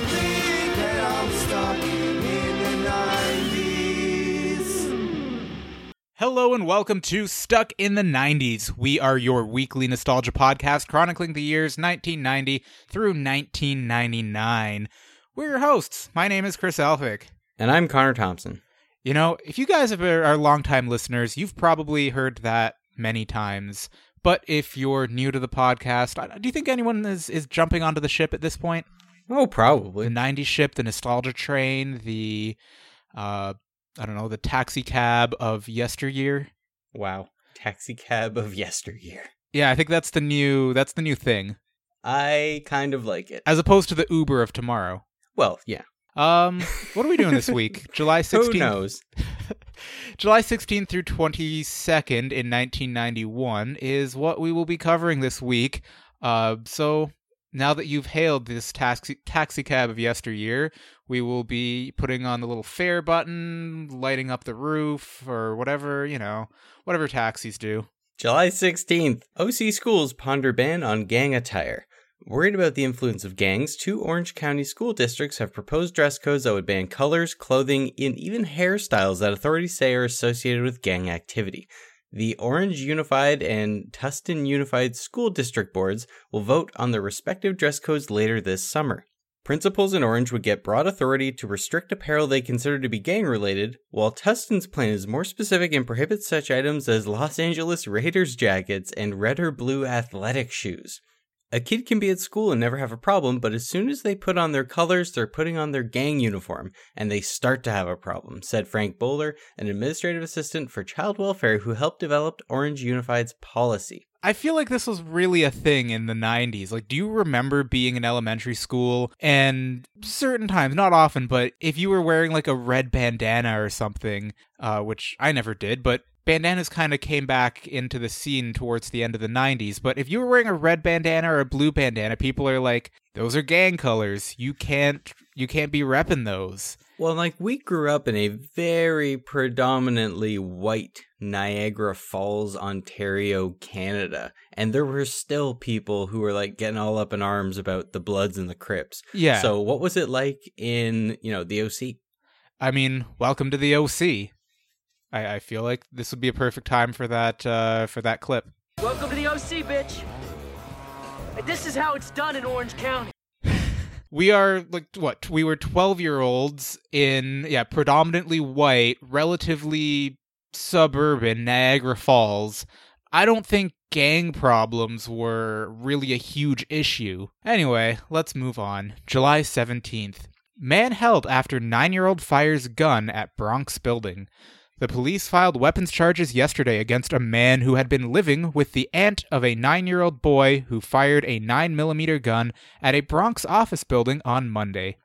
I think that I'm stuck in the 90s. Hello and welcome to Stuck in the 90s. We are your weekly nostalgia podcast chronicling the years 1990 through 1999. We're your hosts. My name is Chris Elphick. And I'm Connor Thompson. You know, if you guys are longtime listeners, you've probably heard that many times. But if you're new to the podcast, do you think anyone is jumping onto the ship at this point? Oh, probably. The 90s ship, the nostalgia train, the taxi cab of yesteryear. Wow. Taxi cab of yesteryear. Yeah, I think that's the new thing. I kind of like it. As opposed to the Uber of tomorrow. Well, yeah. What are we doing this week? July 16th. Who knows? July 16th through 22nd in 1991 is what we will be covering this week. So now that you've hailed this taxi cab of yesteryear, we will be putting on the little fare button, lighting up the roof, or whatever, you know, whatever taxis do. July 16th, OC schools ponder ban on gang attire. Worried about the influence of gangs, two Orange County school districts have proposed dress codes that would ban colors, clothing, and even hairstyles that authorities say are associated with gang activity. The Orange Unified and Tustin Unified School District boards will vote on their respective dress codes later this summer. Principals in Orange would get broad authority to restrict apparel they consider to be gang-related, while Tustin's plan is more specific and prohibits such items as Los Angeles Raiders jackets and red or blue athletic shoes. A kid can be at school and never have a problem, but as soon as they put on their colors, they're putting on their gang uniform, and they start to have a problem, said Frank Bowler, an administrative assistant for child welfare who helped develop Orange Unified's policy. I feel like this was really a thing in the 90s. Like, do you remember being in elementary school and certain times, not often, but if you were wearing like a red bandana or something, which I never did, but bandanas kind of came back into the scene towards the end of the 90s, but if you were wearing a red bandana or a blue bandana, people are like, those are gang colors. You can't be repping those. Well, like, we grew up in a very predominantly white Niagara Falls, Ontario, Canada, and there were still people who were, like, getting all up in arms about the Bloods and the Crips. Yeah. So what was it like in, you know, the OC? I mean, welcome to the OC. I feel like this would be a perfect time for that clip. Welcome to the OC, bitch. And this is how it's done in Orange County. We are, like, what? We were 12-year-olds in, predominantly white, relatively suburban Niagara Falls. I don't think gang problems were really a huge issue. Anyway, let's move on. July 17th. Man held after 9-year-old fires gun at Bronx building. The police filed weapons charges yesterday against a man who had been living with the aunt of a 9-year-old boy who fired a 9mm gun at a Bronx office building on Monday.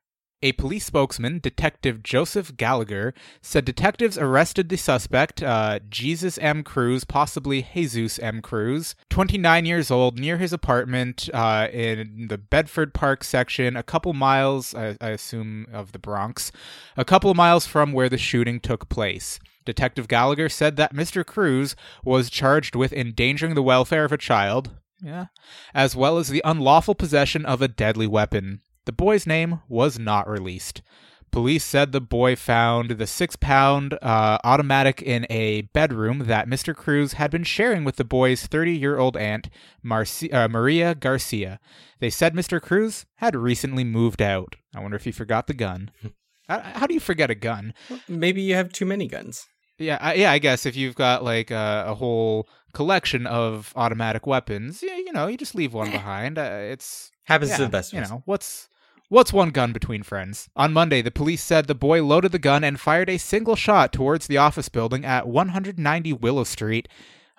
A police spokesman, Detective Joseph Gallagher, said detectives arrested the suspect, Jesus M. Cruz, possibly Jesus M. Cruz, 29 years old, near his apartment in the Bedford Park section, a couple miles, I assume, of the Bronx, a couple miles from where the shooting took place. Detective Gallagher said that Mr. Cruz was charged with endangering the welfare of a child, as well as the unlawful possession of a deadly weapon. The boy's name was not released. Police said the boy found the 6-pound automatic in a bedroom that Mr. Cruz had been sharing with the boy's 30-year-old aunt, Maria Garcia. They said Mr. Cruz had recently moved out. I wonder if he forgot the gun. How do you forget a gun? Maybe you have too many guns. I guess if you've got like a whole collection of automatic weapons, you know, you just leave one behind. It's happens to the best of us. You know, what's one gun between friends? On Monday, the police said the boy loaded the gun and fired a single shot towards the office building at 190 Willow Street,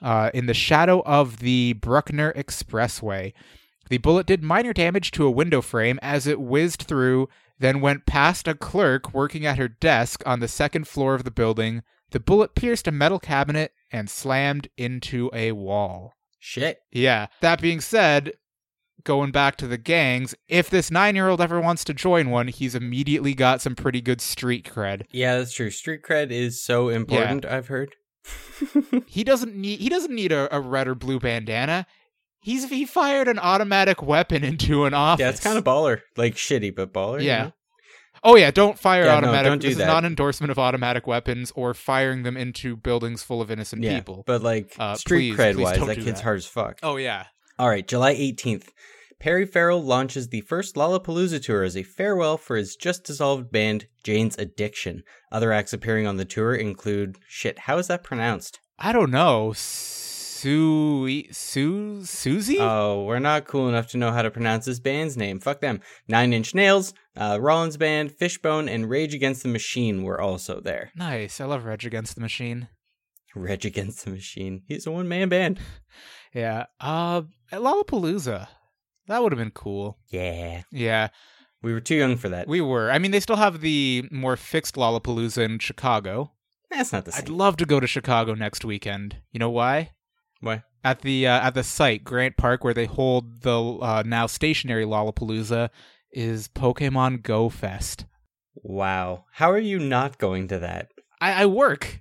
in the shadow of the Bruckner Expressway. The bullet did minor damage to a window frame as it whizzed through, then went past a clerk working at her desk on the second floor of the building. The bullet pierced a metal cabinet and slammed into a wall. Shit. Yeah. That being said, going back to the gangs, if this 9-year-old ever wants to join one, he's immediately got some pretty good street cred. Yeah, that's true. Street cred is so important, I've heard. He doesn't need a red or blue bandana. He fired an automatic weapon into an office. Yeah, it's kind of baller. Like, shitty, but baller. Yeah. You know? Oh, yeah, don't fire automatic. No, don't do this. That is not an endorsement of automatic weapons or firing them into buildings full of innocent people. But, like, street cred-wise, that kid's hard as fuck. Oh, yeah. All right, July 18th. Perry Farrell launches the first Lollapalooza tour as a farewell for his just-dissolved band, Jane's Addiction. Other acts appearing on the tour include... Shit, how is that pronounced? I don't know. Susie? Oh, we're not cool enough to know how to pronounce this band's name. Fuck them. 9 Inch Nails, Rollins Band, Fishbone, and Rage Against the Machine were also there. Nice. I love Rage Against the Machine. Rage Against the Machine. He's a one-man band. Yeah. At Lollapalooza. That would have been cool. Yeah. Yeah. We were too young for that. We were. I mean, they still have the more fixed Lollapalooza in Chicago. That's not the same. I'd love to go to Chicago next weekend. You know why? Why? At the site, Grant Park, where they hold the now stationary Lollapalooza, is Pokemon Go Fest. Wow. How are you not going to that? I work.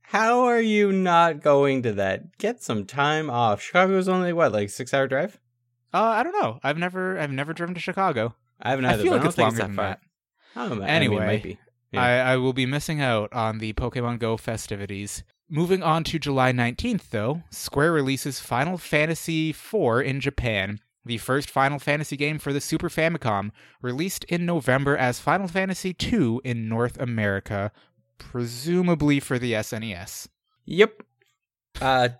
How are you not going to that? Get some time off. Chicago's only, what, like 6-hour drive? I don't know. I've never driven to Chicago. I haven't either, but I don't think it's that far. Anyway, I mean, it might be. Yeah. I will be missing out on the Pokemon Go festivities. Moving on to July 19th, though, Square releases Final Fantasy IV in Japan, the first Final Fantasy game for the Super Famicom, released in November as Final Fantasy II in North America, presumably for the SNES. Yep.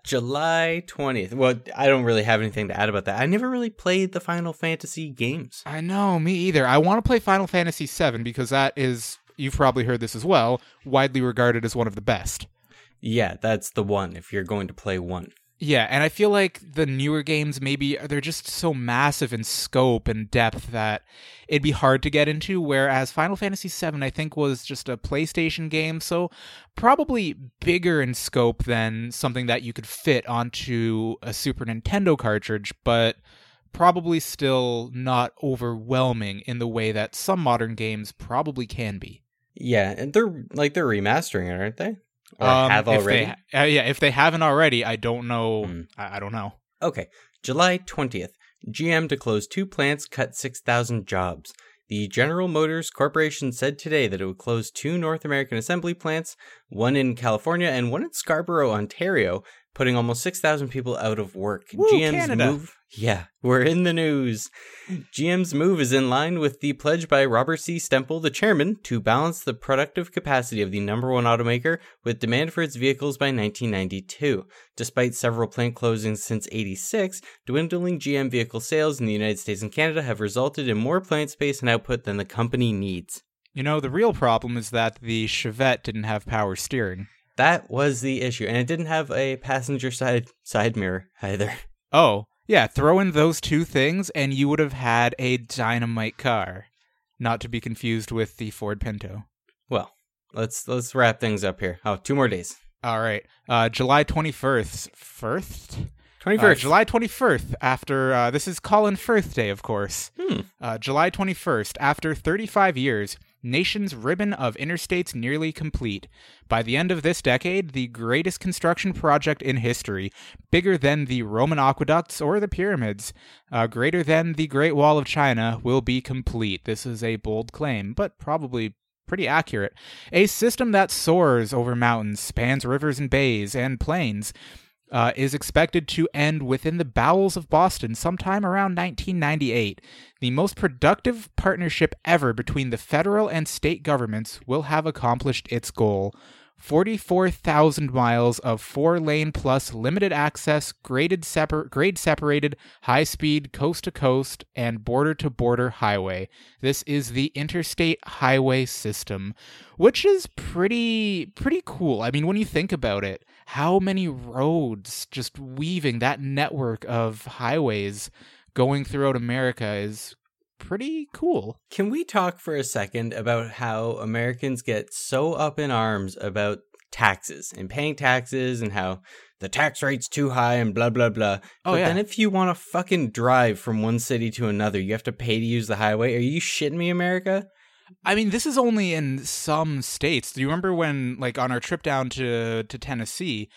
July 20th. Well, I don't really have anything to add about that. I never really played the Final Fantasy games. I know, me either. I want to play Final Fantasy VII because that is, you've probably heard this as well, widely regarded as one of the best. Yeah, that's the one, if you're going to play one. Yeah, and I feel like the newer games, maybe, they're just so massive in scope and depth that it'd be hard to get into, whereas Final Fantasy VII, I think, was just a PlayStation game, so probably bigger in scope than something that you could fit onto a Super Nintendo cartridge, but probably still not overwhelming in the way that some modern games probably can be. Yeah, and they're remastering it, aren't they? Or have already? If they haven't already, I don't know. I don't know. Okay. July 20th. GM to close 2 plants, cut 6,000 jobs. The General Motors Corporation said today that it would close 2 North American assembly plants, one in California and one in Scarborough, Ontario, putting almost 6,000 people out of work. Woo, GM's Canada. Move... Yeah, we're in the news. GM's move is in line with the pledge by Robert C. Stemple, the chairman, to balance the productive capacity of the number one automaker with demand for its vehicles by 1992. Despite several plant closings since 86, dwindling GM vehicle sales in the United States and Canada have resulted in more plant space and output than the company needs. You know, the real problem is that the Chevette didn't have power steering. That was the issue, and it didn't have a passenger side mirror either. Oh, yeah, throw in those 2 things, and you would have had a dynamite car. Not to be confused with the Ford Pinto. Well, let's wrap things up here. Oh, 2 more days. All right. July 21st. First? 21st. July 21st, after... this is Colin Firth Day, of course. July 21st, after 35 years... Nation's ribbon of interstates nearly complete. By the end of this decade, the greatest construction project in history, bigger than the Roman aqueducts or the pyramids, greater than the Great Wall of China, will be complete. This is a bold claim, but probably pretty accurate. A system that soars over mountains, spans rivers and bays and plains, is expected to end within the bowels of Boston sometime around 1998. The most productive partnership ever between the federal and state governments will have accomplished its goal. 44,000 miles of 4-lane-plus limited access, grade-separated, high-speed, coast-to-coast, and border-to-border highway. This is the interstate highway system, which is pretty cool. I mean, when you think about it, how many roads just weaving that network of highways going throughout America is pretty cool. Can we talk for a second about how Americans get so up in arms about taxes and paying taxes and how the tax rate's too high and blah, blah, blah. Oh, but yeah. Then if you want to fucking drive from one city to another, you have to pay to use the highway. Are you shitting me, America? I mean, this is only in some states. Do you remember when, like, on our trip down to Tennessee,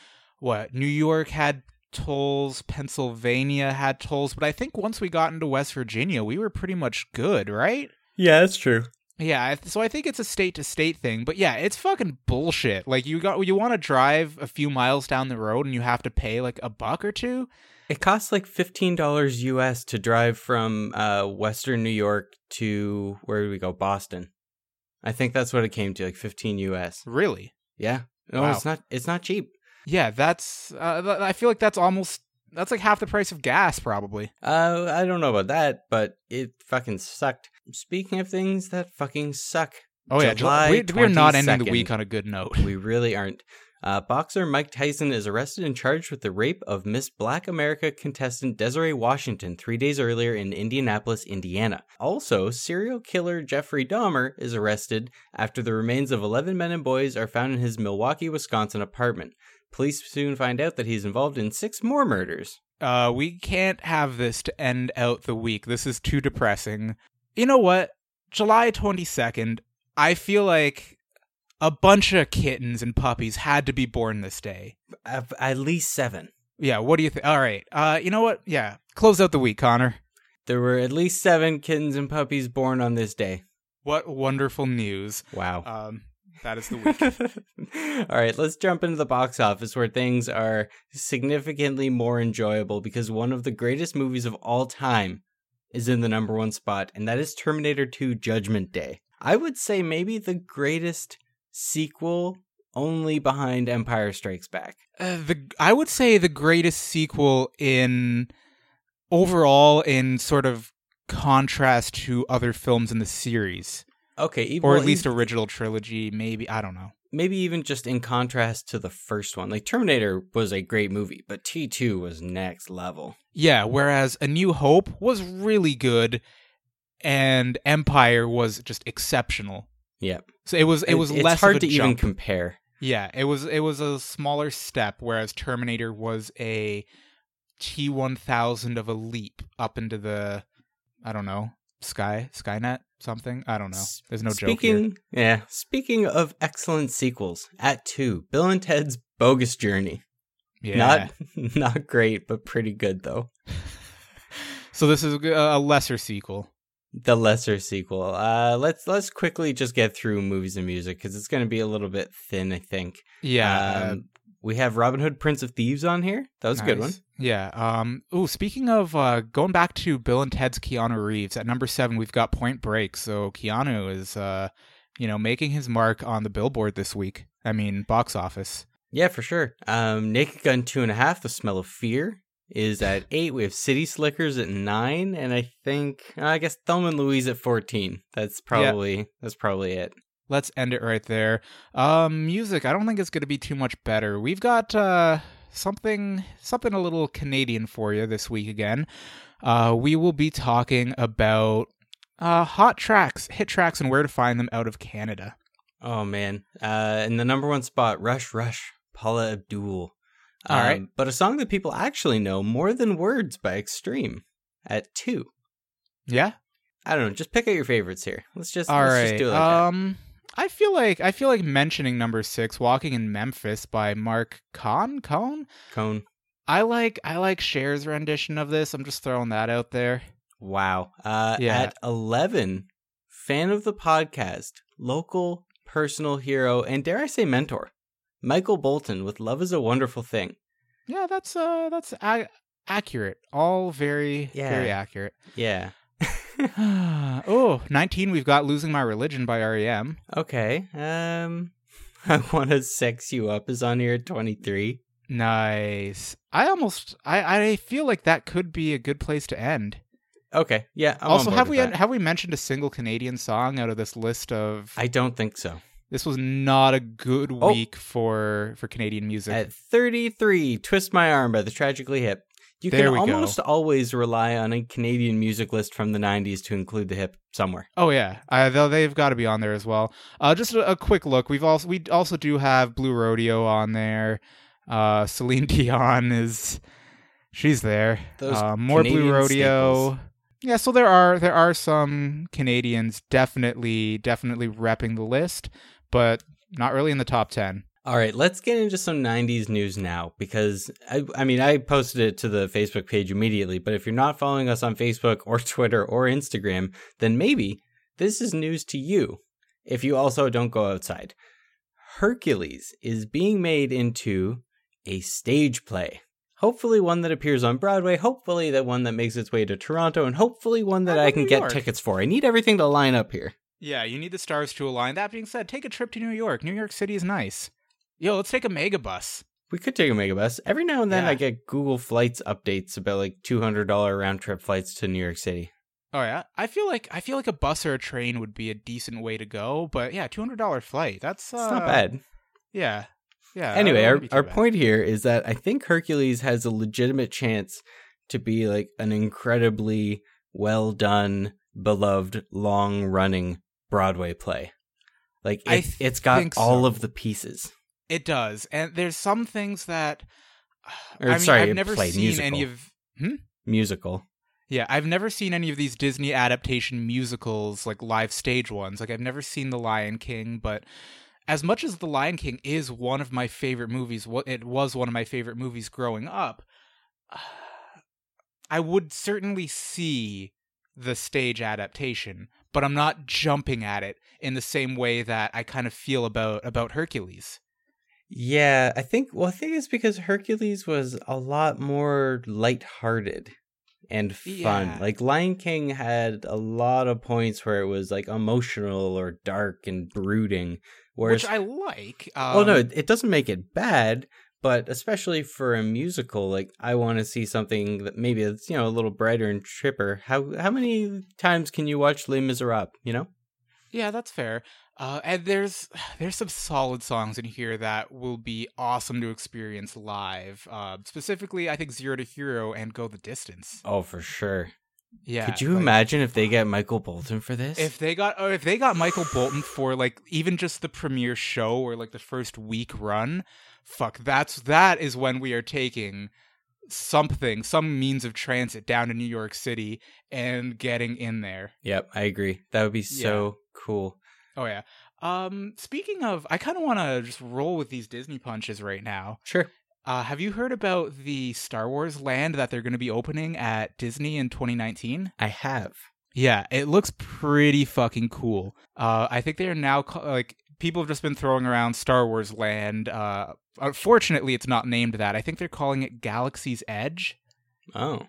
New York had tolls. Pennsylvania had tolls, but I think once we got into West Virginia, we were pretty much good, right? Yeah, that's true. Yeah, so I think it's a state-to-state thing, but yeah, it's fucking bullshit. Like, you want to drive a few miles down the road and you have to pay, like, $1 or $2? It costs, like, $15 US to drive from Western New York to, where did we go, Boston. I think that's what it came to, like, 15 US. Really? Yeah. No, wow. It's not cheap. Yeah, that's, I feel like that's like half the price of gas, probably. I don't know about that, but it fucking sucked. Speaking of things that fucking suck. Oh, yeah. We're not ending the week on a good note. We really aren't. Boxer Mike Tyson is arrested and charged with the rape of Miss Black America contestant Desiree Washington 3 days earlier in Indianapolis, Indiana. Also, serial killer Jeffrey Dahmer is arrested after the remains of 11 men and boys are found in his Milwaukee, Wisconsin apartment. Police soon find out that he's involved in 6 more murders. We can't have this to end out the week. This is too depressing. You know what? July 22nd, I feel like a bunch of kittens and puppies had to be born this day. At least 7. Yeah, what do you think? All right. You know what? Yeah, close out the week, Connor. There were at least 7 kittens and puppies born on this day. What wonderful news. Wow. That is the week. All right, let's jump into the box office where things are significantly more enjoyable because one of the greatest movies of all time is in the number 1 spot, and that is Terminator 2 Judgment Day. I would say maybe the greatest sequel only behind Empire Strikes Back. I would say the greatest sequel in overall in sort of contrast to other films in the series. Okay, even, or at least original trilogy, maybe, I don't know. Maybe even just in contrast to the first one. Like, Terminator was a great movie, but T2 was next level. Yeah, whereas A New Hope was really good, and Empire was just exceptional. Yeah. So it was less of a jump. It's hard to even compare. Yeah, it was a smaller step, whereas Terminator was a T-1000 of a leap up into the, I don't know, Skynet? Something? I don't know. There's no joke here. Yeah. Speaking of excellent sequels, at 2, Bill and Ted's Bogus Journey. Yeah. Not great, but pretty good, though. So this is a lesser sequel. The lesser sequel. Let's quickly just get through movies and music, because it's going to be a little bit thin, I think. Yeah. We have Robin Hood, Prince of Thieves on here. That was nice. A good one. Yeah. Speaking of going back to Bill and Ted's Keanu Reeves, at number 7, we've got Point Break. So Keanu is, making his mark on the Billboard this week. I mean, box office. Yeah, for sure. Naked Gun 2.5, The Smell of Fear is at 8. We have City Slickers at 9. And I guess Thelma and Louise at 14. That's probably it. Let's end it right there. Music, I don't think it's going to be too much better. We've got something a little Canadian for you this week again. We will be talking about hot tracks, hit tracks, and where to find them out of Canada. Oh, man. In the number 1 spot, Rush, Paula Abdul. All right. But a song that people actually know, More Than Words by Extreme at 2. Yeah? I don't know. Just pick out your favorites here. Let's just do it like that. I feel like mentioning number 6, Walking in Memphis by Mark Cohn. I like Cher's rendition of this. I'm just throwing that out there. Wow. Yeah. At 11, fan of the podcast, local personal hero, and dare I say mentor, Michael Bolton with Love is a Wonderful Thing. Yeah, that's accurate. All very accurate. Yeah. 19, we've got Losing My Religion by R.E.M. Okay. I Want to Sex You Up is on here at 23. Nice. I feel like that could be a good place to end. Okay. Yeah. Have we mentioned a single Canadian song out of this list of? I don't think so. This was not a good week for Canadian music. At 33, Twist My Arm by the Tragically Hip. You can almost always rely on a Canadian music list from the 90s to include the hip somewhere. Oh, yeah. They've got to be on there as well. Just a quick look. We also do have Blue Rodeo on there. Celine Dion she's there. More Canadian Blue Rodeo. Staples. Yeah, so there are some Canadians definitely repping the list, but not really in the top 10. All right, let's get into some 90s news now, because I posted it to the Facebook page immediately, but if you're not following us on Facebook or Twitter or Instagram, then maybe this is news to you if you also don't go outside. Hercules is being made into a stage play. Hopefully one that appears on Broadway, hopefully that one that makes its way to Toronto, and hopefully one that I can get tickets for. I need everything to line up here. Yeah, you need the stars to align. That being said, take a trip to New York. New York City is nice. Yo, let's take a Megabus. We could take a Megabus. Every now and then I get Google Flights updates about like $200 round trip flights to New York City. Oh yeah. I feel like a bus or a train would be a decent way to go, but yeah, $200 flight. That's it's not bad. Yeah. Yeah. Anyway, our point here is that I think Hercules has a legitimate chance to be like an incredibly well done, beloved, long running Broadway play. Like it's got all of the pieces. It does, and there's some things that I've never seen musical. Any of musical. Yeah, I've never seen any of these Disney adaptation musicals, like live stage ones. Like I've never seen The Lion King, but as much as The Lion King is one of my favorite movies, it was one of my favorite movies growing up. I would certainly see the stage adaptation, but I'm not jumping at it in the same way that I kind of feel about Hercules. Yeah, I think it's because Hercules was a lot more lighthearted and fun. Yeah. Like Lion King had a lot of points where it was like emotional or dark and brooding. Whereas, which I like. Oh no, it doesn't make it bad, but especially for a musical, like I want to see something that maybe it's, you know, a little brighter and chipper. How many times can you watch Les Miserables, you know? Yeah, that's fair. And there's some solid songs in here that will be awesome to experience live. Specifically, I think Zero to Hero and Go the Distance. Oh, for sure. Yeah. Could you imagine if they get Michael Bolton for this? If they got Michael Bolton for like even just the premiere show or like the first week run, fuck, that is when we are taking some means of transit down to New York City and getting in there. Yep, I agree. That would be so cool. Oh, yeah. Speaking of, I kind of want to just roll with these Disney punches right now. Sure. Have you heard about the Star Wars Land that they're going to be opening at Disney in 2019? I have. Yeah, it looks pretty fucking cool. I think they are now, people have just been throwing around Star Wars Land. Unfortunately, it's not named that. I think they're calling it Galaxy's Edge. Oh.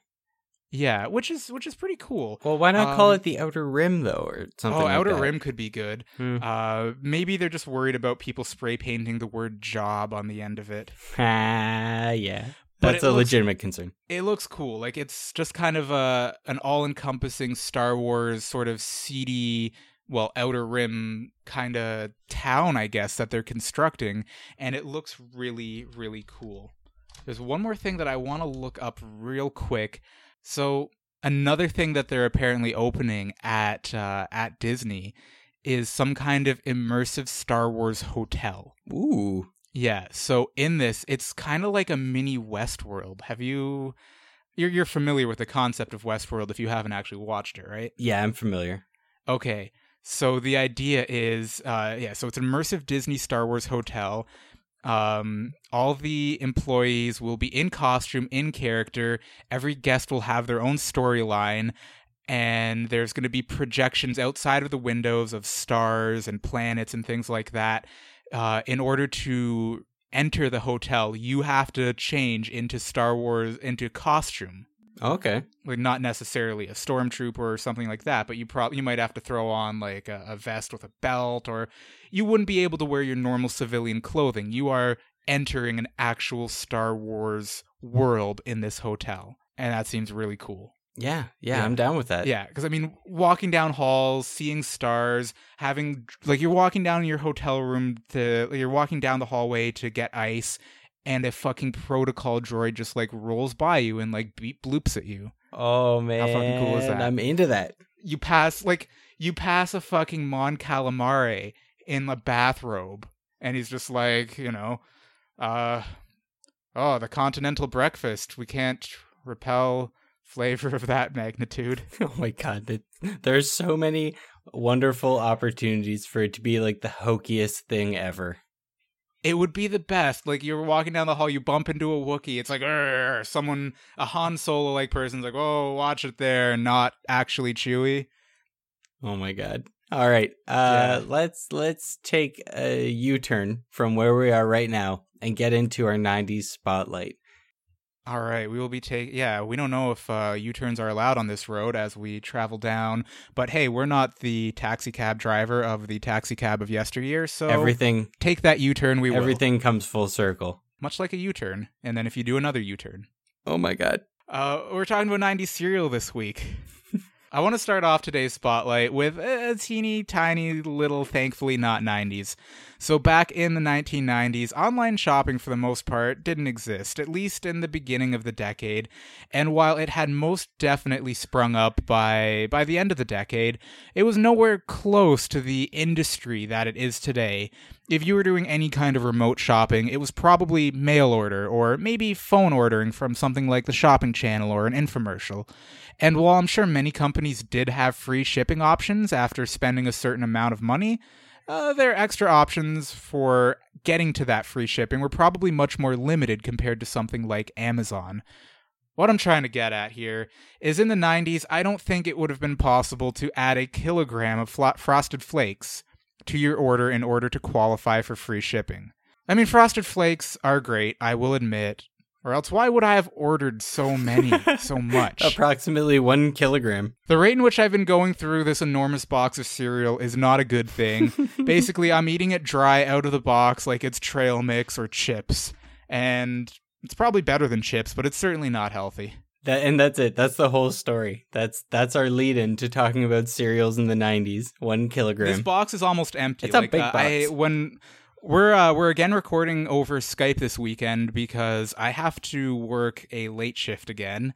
Yeah, which is pretty cool. Well, why not call it the Outer Rim, though, or something like that? Oh, Outer Rim could be good. Mm. Maybe they're just worried about people spray painting the word job on the end of it. Yeah. That's a legitimate concern. It looks cool. Like, it's just kind of an all-encompassing Star Wars sort of seedy, well, Outer Rim kind of town, I guess, that they're constructing, and it looks really, really cool. There's one more thing that I want to look up real quick. So another thing that they're apparently opening at Disney is some kind of immersive Star Wars hotel. Ooh. Yeah. So in this, it's kind of like a mini Westworld. You're familiar with the concept of Westworld if you haven't actually watched it, right? Yeah, I'm familiar. Okay. So the idea is, so it's an immersive Disney Star Wars hotel. All the employees will be in costume, in character. Every guest will have their own storyline, and there's going to be projections outside of the windows of stars and planets and things like that. In order to enter the hotel, you have to change into Star Wars, into costume. Okay. Like, not necessarily a stormtrooper or something like that, but you might have to throw on like a vest with a belt, or you wouldn't be able to wear your normal civilian clothing. You are entering an actual Star Wars world in this hotel, and that seems really cool. Yeah, I'm down with that. Yeah, because I mean, walking down halls, seeing stars, having like you're walking down your hotel room you're walking down the hallway to get ice, and a fucking protocol droid just, like, rolls by you and, like, bloops at you. Oh, man. How fucking cool is that? I'm into that. You pass a fucking Mon Calamari in a bathrobe, and he's just like, you know, the continental breakfast. We can't repel flavor of that magnitude. Oh, my God. There's so many wonderful opportunities for it to be, like, the hokiest thing ever. It would be the best. Like, you're walking down the hall, you bump into a Wookiee. It's like, someone, a Han Solo-like person's like, oh, watch it there, and not actually Chewie. Oh, my God. All right. Let's take a U-turn from where we are right now and get into our 90s spotlight. All right, we will be we don't know if U-turns are allowed on this road as we travel down, but hey, we're not the taxi cab driver of the taxi cab of yesteryear, so take that U-turn, everything comes full circle. Much like a U-turn, and then if you do another U-turn. Oh my God. We're talking about 90s cereal this week. I want to start off today's spotlight with a teeny tiny little, thankfully not 90s. So back in the 1990s, online shopping for the most part didn't exist, at least in the beginning of the decade. And while it had most definitely sprung up by the end of the decade, it was nowhere close to the industry that it is today. If you were doing any kind of remote shopping, it was probably mail order or maybe phone ordering from something like the Shopping Channel or an infomercial. And while I'm sure many companies did have free shipping options after spending a certain amount of money, their extra options for getting to that free shipping were probably much more limited compared to something like Amazon. What I'm trying to get at here is in the 90s, I don't think it would have been possible to add a kilogram of Frosted Flakes to your order in order to qualify for free shipping. I mean, Frosted Flakes are great, I will admit, or else why would I have ordered so much? Approximately 1 kilogram. The rate in which I've been going through this enormous box of cereal is not a good thing. Basically, I'm eating it dry out of the box like it's trail mix or chips, and it's probably better than chips, but it's certainly not healthy. And that's it. That's the whole story. That's our lead-in to talking about cereals in the 90s. 1 kilogram. This box is almost empty. It's a big box. We're again recording over Skype this weekend because I have to work a late shift again.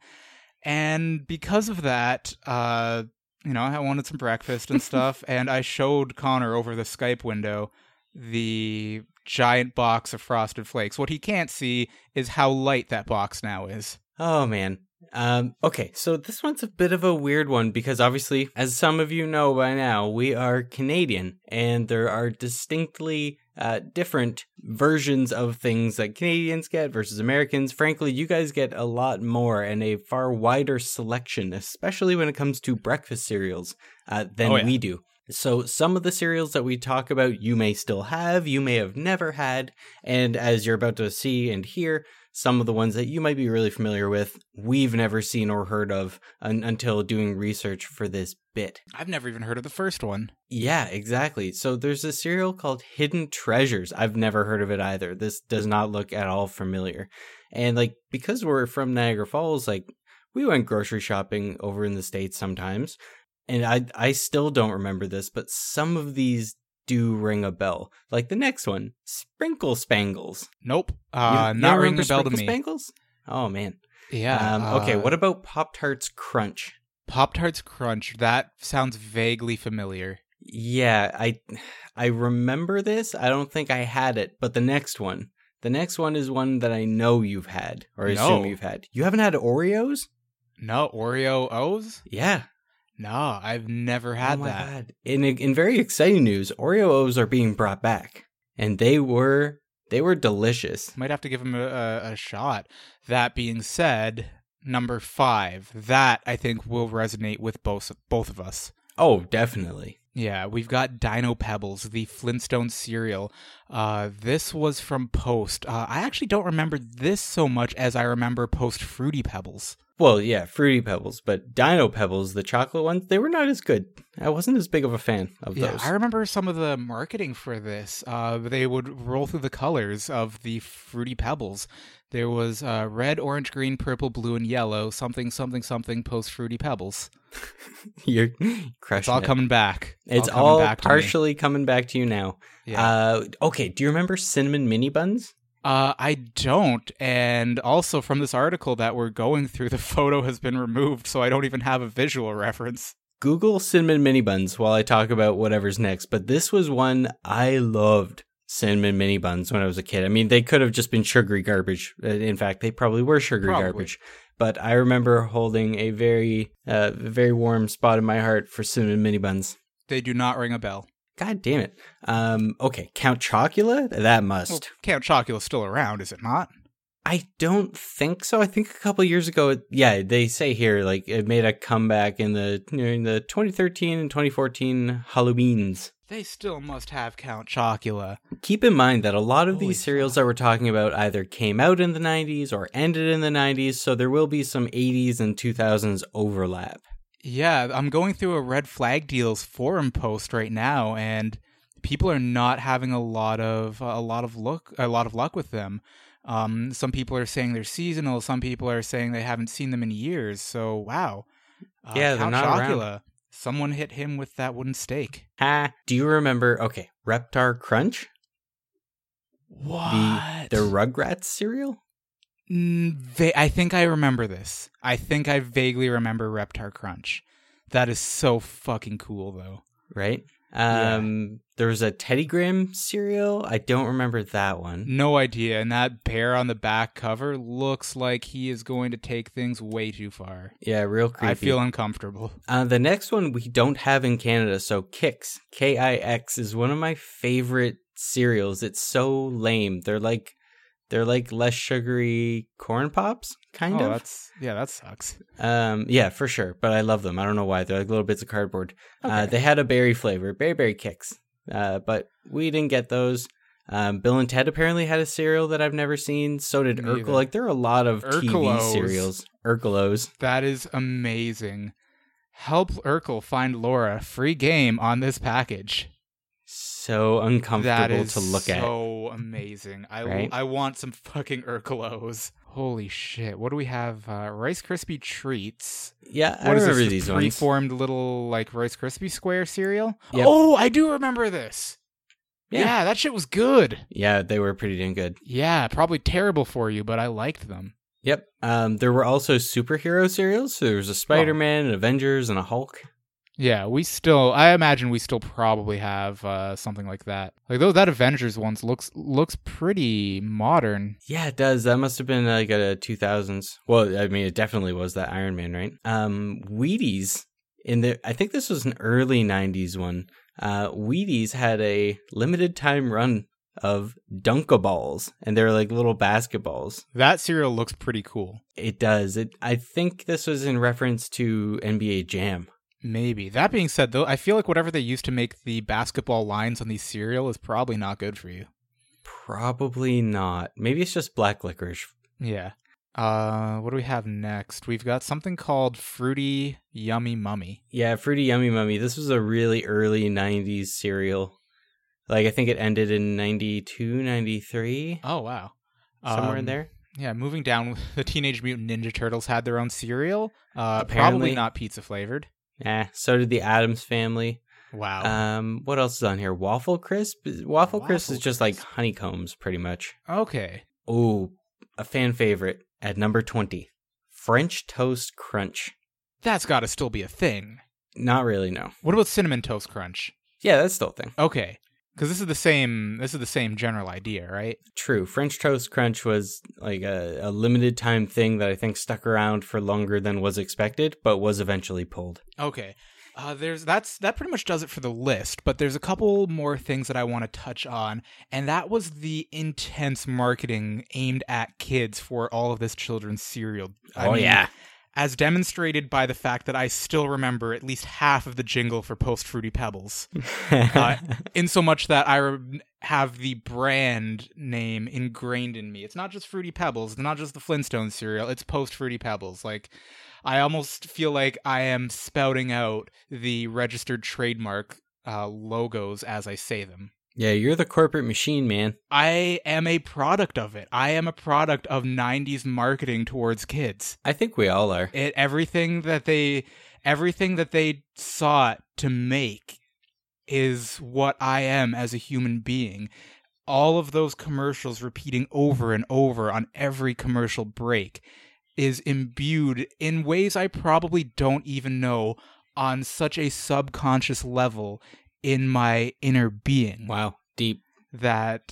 And because of that, I wanted some breakfast and stuff. And I showed Connor over the Skype window the giant box of Frosted Flakes. What he can't see is how light that box now is. Oh, man. Okay, so this one's a bit of a weird one because obviously, as some of you know by now, we are Canadian, and there are distinctly different versions of things that Canadians get versus Americans. Frankly, you guys get a lot more and a far wider selection, especially when it comes to breakfast cereals, than we do. So some of the cereals that we talk about, you may still have, you may have never had, and as you're about to see and hear, some of the ones that you might be really familiar with, we've never seen or heard of until doing research for this bit. I've never even heard of the first one. Yeah, exactly. So there's a cereal called Hidden Treasures. I've never heard of it either. This does not look at all familiar. And because we're from Niagara Falls, we went grocery shopping over in the States sometimes. And I still don't remember this, but some of these do ring a bell. Like the next one, Sprinkle Spangles. Nope. Not ringing a bell to me. Sprinkle Spangles? Oh, man. Yeah. Okay, what about Pop-Tarts Crunch? Pop-Tarts Crunch. That sounds vaguely familiar. Yeah, I remember this. I don't think I had it, but the next one. The next one is one that I know you've had, or assume you've had. You haven't had Oreos? No, Oreo-O's? Yeah. No, I've never had that. God. In very exciting news, Oreo-O's are being brought back, and they were delicious. Might have to give them a shot. That being said, number 5, that I think will resonate with both of us. Oh, definitely. Yeah, we've got Dino Pebbles, the Flintstone cereal. This was from Post. I actually don't remember this so much as I remember Post Fruity Pebbles. Well, yeah, Fruity Pebbles, but Dino Pebbles, the chocolate ones, they were not as good. I wasn't as big of a fan of those. Yeah, I remember some of the marketing for this. They would roll through the colors of the Fruity Pebbles. There was red, orange, green, purple, blue, and yellow, something, something, something, Post Fruity Pebbles. You're crushing it. It's all coming back. It's all partially coming back to you now. Yeah. Okay, do you remember Cinnamon Mini Buns? I don't, and also from this article that we're going through, the photo has been removed, so I don't even have a visual reference. Google Cinnamon Mini Buns while I talk about whatever's next, but this was one I loved, Cinnamon Mini Buns, when I was a kid. I mean, they could have just been sugary garbage. In fact, they probably were sugary garbage, but I remember holding a very warm spot in my heart for Cinnamon Mini Buns. They do not ring a bell. God damn it. Okay, Count Chocula? That must. Well, Count Chocula's still around, is it not? I don't think so. I think a couple years ago, yeah, they say here, like, it made a comeback in the 2013 and 2014 Halloweens. They still must have Count Chocula. Keep in mind that a lot of these serials that we're talking about either came out in the 90s or ended in the 90s, so there will be some 80s and 2000s overlap. Yeah, I'm going through a Red Flag Deals forum post right now, and people are not having a lot of luck with them. Some people are saying they're seasonal. Some people are saying they haven't seen them in years. So wow, yeah, they're not Chocula, around. Someone hit him with that wooden stake. Ha! Do you remember? Okay, Reptar Crunch. What the Rugrats cereal? I think I remember this. I think I vaguely remember Reptar Crunch. That is so fucking cool, though. Right? Yeah. There was a Teddy Graham cereal. I don't remember that one. No idea. And that bear on the back cover looks like he is going to take things way too far. Yeah, real creepy. I feel uncomfortable. The next one we don't have in Canada, so Kix. K-I-X is one of my favorite cereals. It's so lame. They're like less sugary corn pops, kind of. Yeah, that sucks. Yeah, for sure. But I love them. I don't know why. They're like little bits of cardboard. Okay. They had a berry flavor, berry Kicks. But we didn't get those. Bill and Ted apparently had a cereal that I've never seen. So did Urkel. Like, there are a lot of Urkelos. TV cereals. Urkelos. That is amazing. Help Urkel find Laura. Free game on this package. So uncomfortable to look at. So amazing. Right? I want some fucking Urkelos. Holy shit. What do we have? Rice Krispie Treats. Yeah, I remember these ones. Preformed little, like, Rice Krispie Square cereal. Yep. Oh, I do remember this. Yeah, that shit was good. Yeah, they were pretty damn good. Yeah, probably terrible for you, but I liked them. Yep. There were also superhero cereals. So there was a Spider-Man, an Avengers, and a Hulk. Yeah, I imagine we still probably have something like that. Like, though, that Avengers one looks pretty modern. Yeah, it does. That must have been like a 2000s. Well, I mean, it definitely was that Iron Man, right? Wheaties, I think this was an early 90s one. Wheaties had a limited time run of Dunkaballs, and they're like little basketballs. That cereal looks pretty cool. It does. I think this was in reference to NBA Jam. Maybe. That being said, though, I feel like whatever they used to make the basketball lines on these cereal is probably not good for you. Probably not. Maybe it's just black licorice. Yeah. What do we have next? We've got something called Fruity Yummy Mummy. Yeah, Fruity Yummy Mummy. This was a really early 90s cereal. Like, I think it ended in 92, 93. Oh, wow. Somewhere in there. Yeah, moving down, the Teenage Mutant Ninja Turtles had their own cereal. Probably not pizza flavored. Yeah, so did the Addams Family. Wow. What else is on here? Waffle Crisp? Waffle Crisp is just like honeycombs, pretty much. Okay. Oh, a fan favorite at number 20. French Toast Crunch. That's got to still be a thing. Not really, no. What about Cinnamon Toast Crunch? Yeah, that's still a thing. Okay. Because this is the same general idea, right? True. French Toast Crunch was like a limited time thing that I think stuck around for longer than was expected, but was eventually pulled. Okay. That pretty much does it for the list, but there's a couple more things that I want to touch on, and that was the intense marketing aimed at kids for all of this children's cereal. I mean, yeah. As demonstrated by the fact that I still remember at least half of the jingle for Post Fruity Pebbles. In so much that I have the brand name ingrained in me. It's not just Fruity Pebbles. It's not just the Flintstones cereal. It's Post Fruity Pebbles. Like, I almost feel like I am spouting out the registered trademark logos as I say them. Yeah, you're the corporate machine, man. I am a product of it. I am a product of 90s marketing towards kids. I think we all are. Everything that they sought to make is what I am as a human being. All of those commercials repeating over and over on every commercial break is imbued in ways I probably don't even know on such a subconscious level in my inner being. Wow, deep. That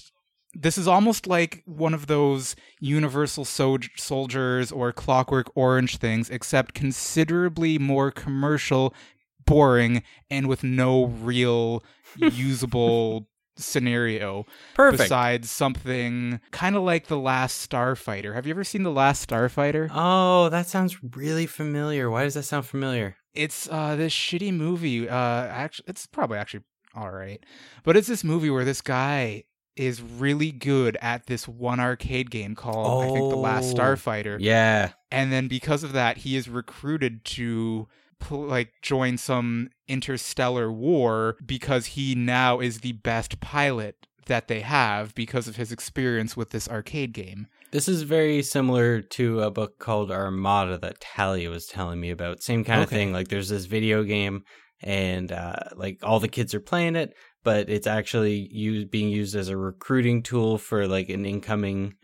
this is almost like one of those Universal Soldiers or Clockwork Orange things, except considerably more commercial, boring and with no real usable scenario. Perfect. Besides something kind of like The Last Starfighter. Have you ever seen The Last Starfighter? Oh, that sounds really familiar. Why does that sound familiar? It's this shitty movie. Actually, it's probably actually all right. But it's this movie where this guy is really good at this one arcade game called, I think, The Last Starfighter. Yeah. And then because of that, he is recruited to join some interstellar war because he now is the best pilot that they have because of his experience with this arcade game. This is very similar to a book called Armada that Talia was telling me about. Same kind of thing. Like, there's this video game and all the kids are playing it, but it's actually being used as a recruiting tool for an impending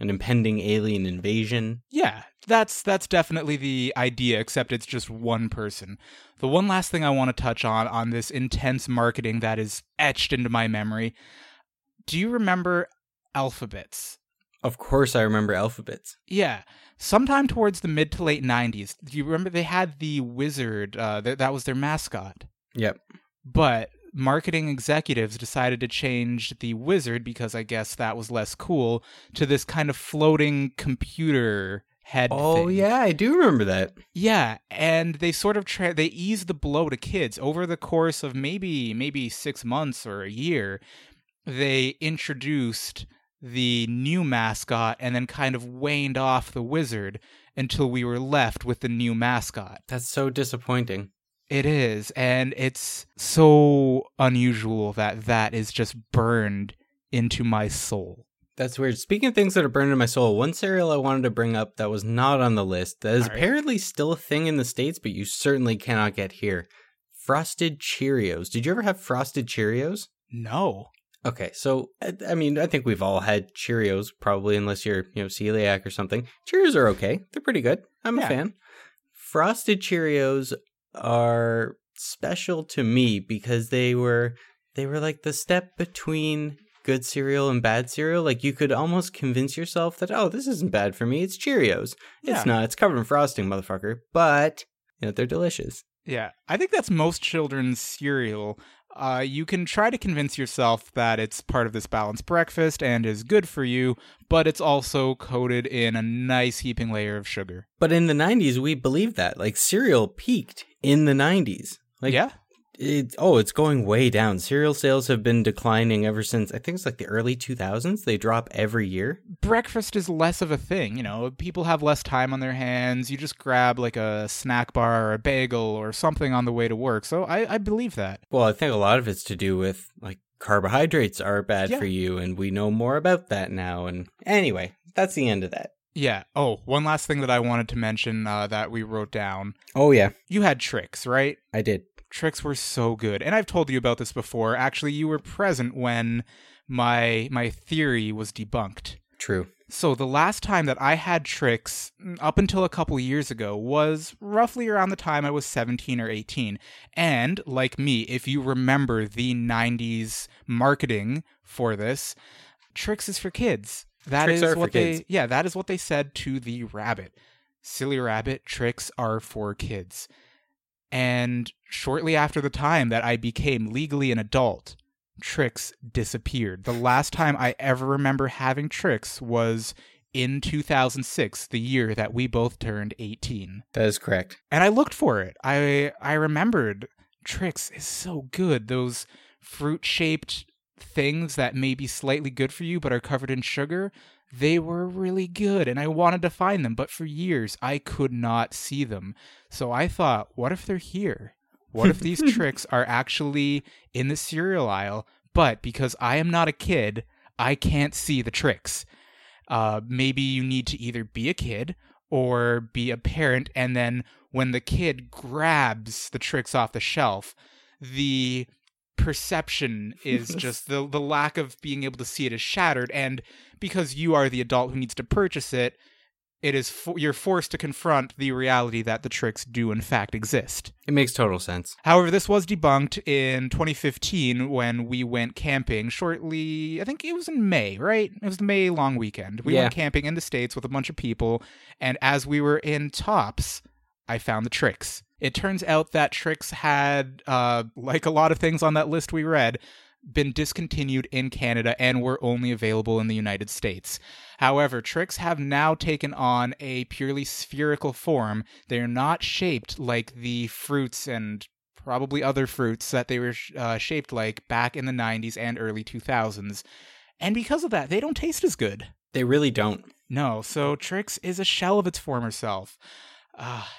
alien invasion. Yeah, that's definitely the idea, except it's just one person. The one last thing I want to touch on this intense marketing that is etched into my memory. Do you remember Alphabets? Of course I remember Alphabets. Yeah. Sometime towards the mid to late 90s, do you remember they had the wizard, that was their mascot? Yep. But marketing executives decided to change the wizard, because I guess that was less cool, to this kind of floating computer head thing. Oh, yeah, I do remember that. Yeah, and they sort of they eased the blow to kids. Over the course of maybe 6 months or a year, they introduced the new mascot and then kind of waned off the wizard until we were left with the new mascot. That's so disappointing. It is, and it's so unusual that is just burned into my soul. That's weird. Speaking of things that are burned into my soul, one cereal I wanted to bring up that was not on the list, that is apparently still a thing in the States, but you certainly cannot get here. Frosted Cheerios. Did you ever have Frosted Cheerios? No. Okay, so, I mean, I think we've all had Cheerios, probably, unless you're, celiac or something. Cheerios are okay. They're pretty good. I'm a fan. Frosted Cheerios are special to me because they were like the step between good cereal and bad cereal. Like, you could almost convince yourself that, oh, this isn't bad for me. It's Cheerios. Yeah. It's not. It's covered in frosting, motherfucker. But, they're delicious. Yeah. I think that's most children's cereal. You can try to convince yourself that it's part of this balanced breakfast and is good for you, but it's also coated in a nice heaping layer of sugar. But in the 90s, we believed that. Like, cereal peaked in the 90s. Like, yeah. It's going way down. Cereal sales have been declining ever since, I think it's the early 2000s. They drop every year. Breakfast is less of a thing. People have less time on their hands. You just grab a snack bar or a bagel or something on the way to work. So I believe that. Well, I think a lot of it's to do with carbohydrates are bad for you. And we know more about that now. And anyway, that's the end of that. Yeah. Oh, one last thing that I wanted to mention that we wrote down. Oh, yeah. You had Trix, right? I did. Tricks were so good. And I've told you about this before. Actually, you were present when my theory was debunked. True. So the last time that I had Tricks, up until a couple years ago, was roughly around the time I was 17 or 18. And, like me, if you remember the 90s marketing for this, Tricks is for kids. That is what they said to the rabbit. Silly rabbit, Tricks are for kids. And shortly after the time that I became legally an adult, Trix disappeared. The last time I ever remember having Trix was in 2006, the year that we both turned 18. That is correct. And I looked for it. I remembered Trix is so good. Those fruit-shaped things that may be slightly good for you but are covered in sugar, they were really good, and I wanted to find them, but for years, I could not see them. So I thought, what if they're here? What if these Tricks are actually in the cereal aisle, but because I am not a kid, I can't see the Tricks? Maybe you need to either be a kid or be a parent, and then when the kid grabs the Tricks off the shelf, the perception is just the lack of being able to see it is shattered, and because you are the adult who needs to purchase it, you're forced to confront the reality that the Tricks do in fact exist. It makes total sense. However, this was debunked in 2015 when we went camping shortly, I think it was in May, right? It was the May long weekend. We went camping in the States with a bunch of people, and as we were in Tops, I found the Tricks. It turns out that Trix had, like a lot of things on that list we read, been discontinued in Canada and were only available in the United States. However, Trix have now taken on a purely spherical form. They're not shaped like the fruits and probably other fruits that they were shaped like back in the 90s and early 2000s. And because of that, they don't taste as good. They really don't. No, so Trix is a shell of its former self.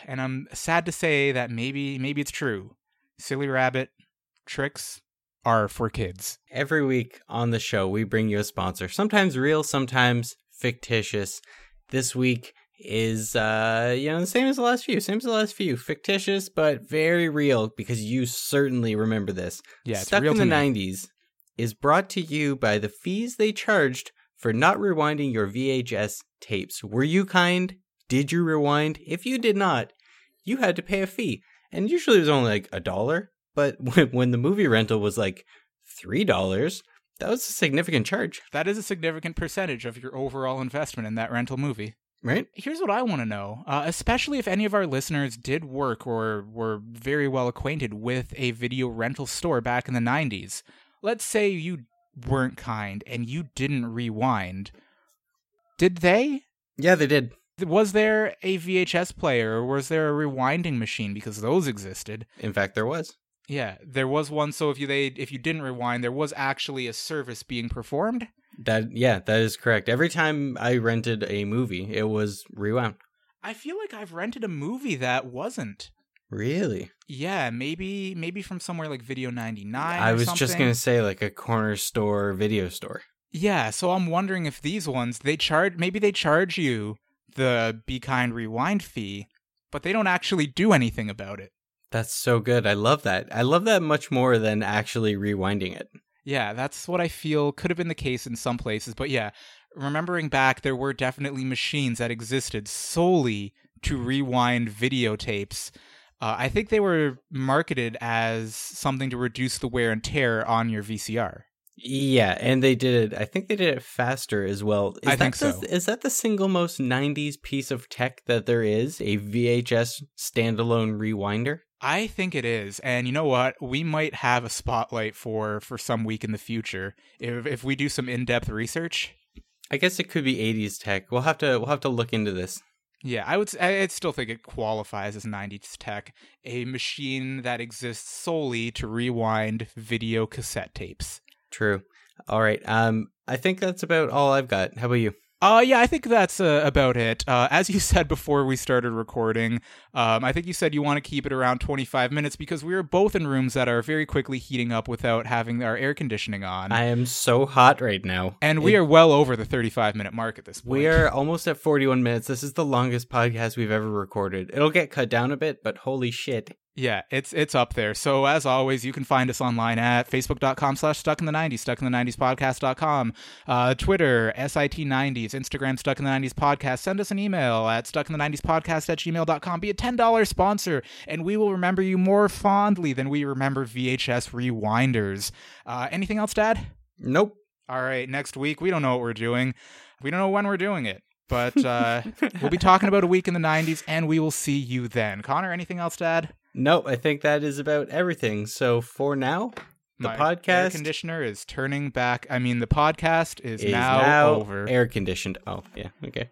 And I'm sad to say that maybe it's true. Silly Rabbit, Trix are for kids. Every week on the show, we bring you a sponsor. Sometimes real, sometimes fictitious. This week is, the same as the last few. Fictitious, but very real, because you certainly remember this. Yeah, it's Stuck real in the 90s is brought to you by the fees they charged for not rewinding your VHS tapes. Were you kind? Did you rewind? If you did not, you had to pay a fee. And usually it was only like $1. But when the movie rental was like $3, that was a significant charge. That is a significant percentage of your overall investment in that rental movie. Right? Here's what I want to know, especially if any of our listeners did work or were very well acquainted with a video rental store back in the 90s. Let's say you weren't kind and you didn't rewind. Did they? Yeah, they did. Was there a VHS player or was there a rewinding machine? Because those existed. In fact, there was. Yeah, there was one. So if you didn't rewind, there was actually a service being performed. That is correct. Every time I rented a movie, it was rewound. I feel like I've rented a movie that wasn't. Really? Yeah, maybe from somewhere like Video 99 I was something. Just going to say like a corner store video store. Yeah, so I'm wondering if these ones, they charge you the Be Kind Rewind fee, but they don't actually do anything about it. That's so good. I love that. I love that much more than actually rewinding it. Yeah, that's what I feel could have been the case in some places. But yeah, remembering back, there were definitely machines that existed solely to rewind videotapes. I think they were marketed as something to reduce the wear and tear on your VCR. Yeah, and they did it. I think they did it faster as well. Is that the single most 90s piece of tech that there is? A VHS standalone rewinder? I think it is. And you know what? We might have a spotlight for some week in the future if we do some in-depth research. I guess it could be 80s tech. We'll have to look into this. Yeah, I still think it qualifies as 90s tech, a machine that exists solely to rewind video cassette tapes. True. All right. I think that's about all I've got. How about you? Yeah, I think that's about it. As you said before we started recording, I think you said you want to keep it around 25 minutes because we were both in rooms that are very quickly heating up without having our air conditioning on. I am so hot right now. And we are well over the 35-minute mark at this point. We are almost at 41 minutes. This is the longest podcast we've ever recorded. It'll get cut down a bit, but holy shit. Yeah, it's up there. So as always, you can find us online at facebook.com/stuckinthe90s, stuckinthe90spodcast.com, Twitter, SIT90s, Instagram, stuckinthe90spodcast. Send us an email at stuckinthe90spodcast@gmail.com. Be a $10 sponsor, and we will remember you more fondly than we remember VHS rewinders. Anything else, Dad? Nope. All right, next week, we don't know what we're doing. We don't know when we're doing it. But we'll be talking about a week in the 90s, and we will see you then. Connor, anything else to add? No, I think that is about everything. So for now, air conditioner is turning back. I mean, the podcast is now over. Air conditioned. Oh, yeah. Okay.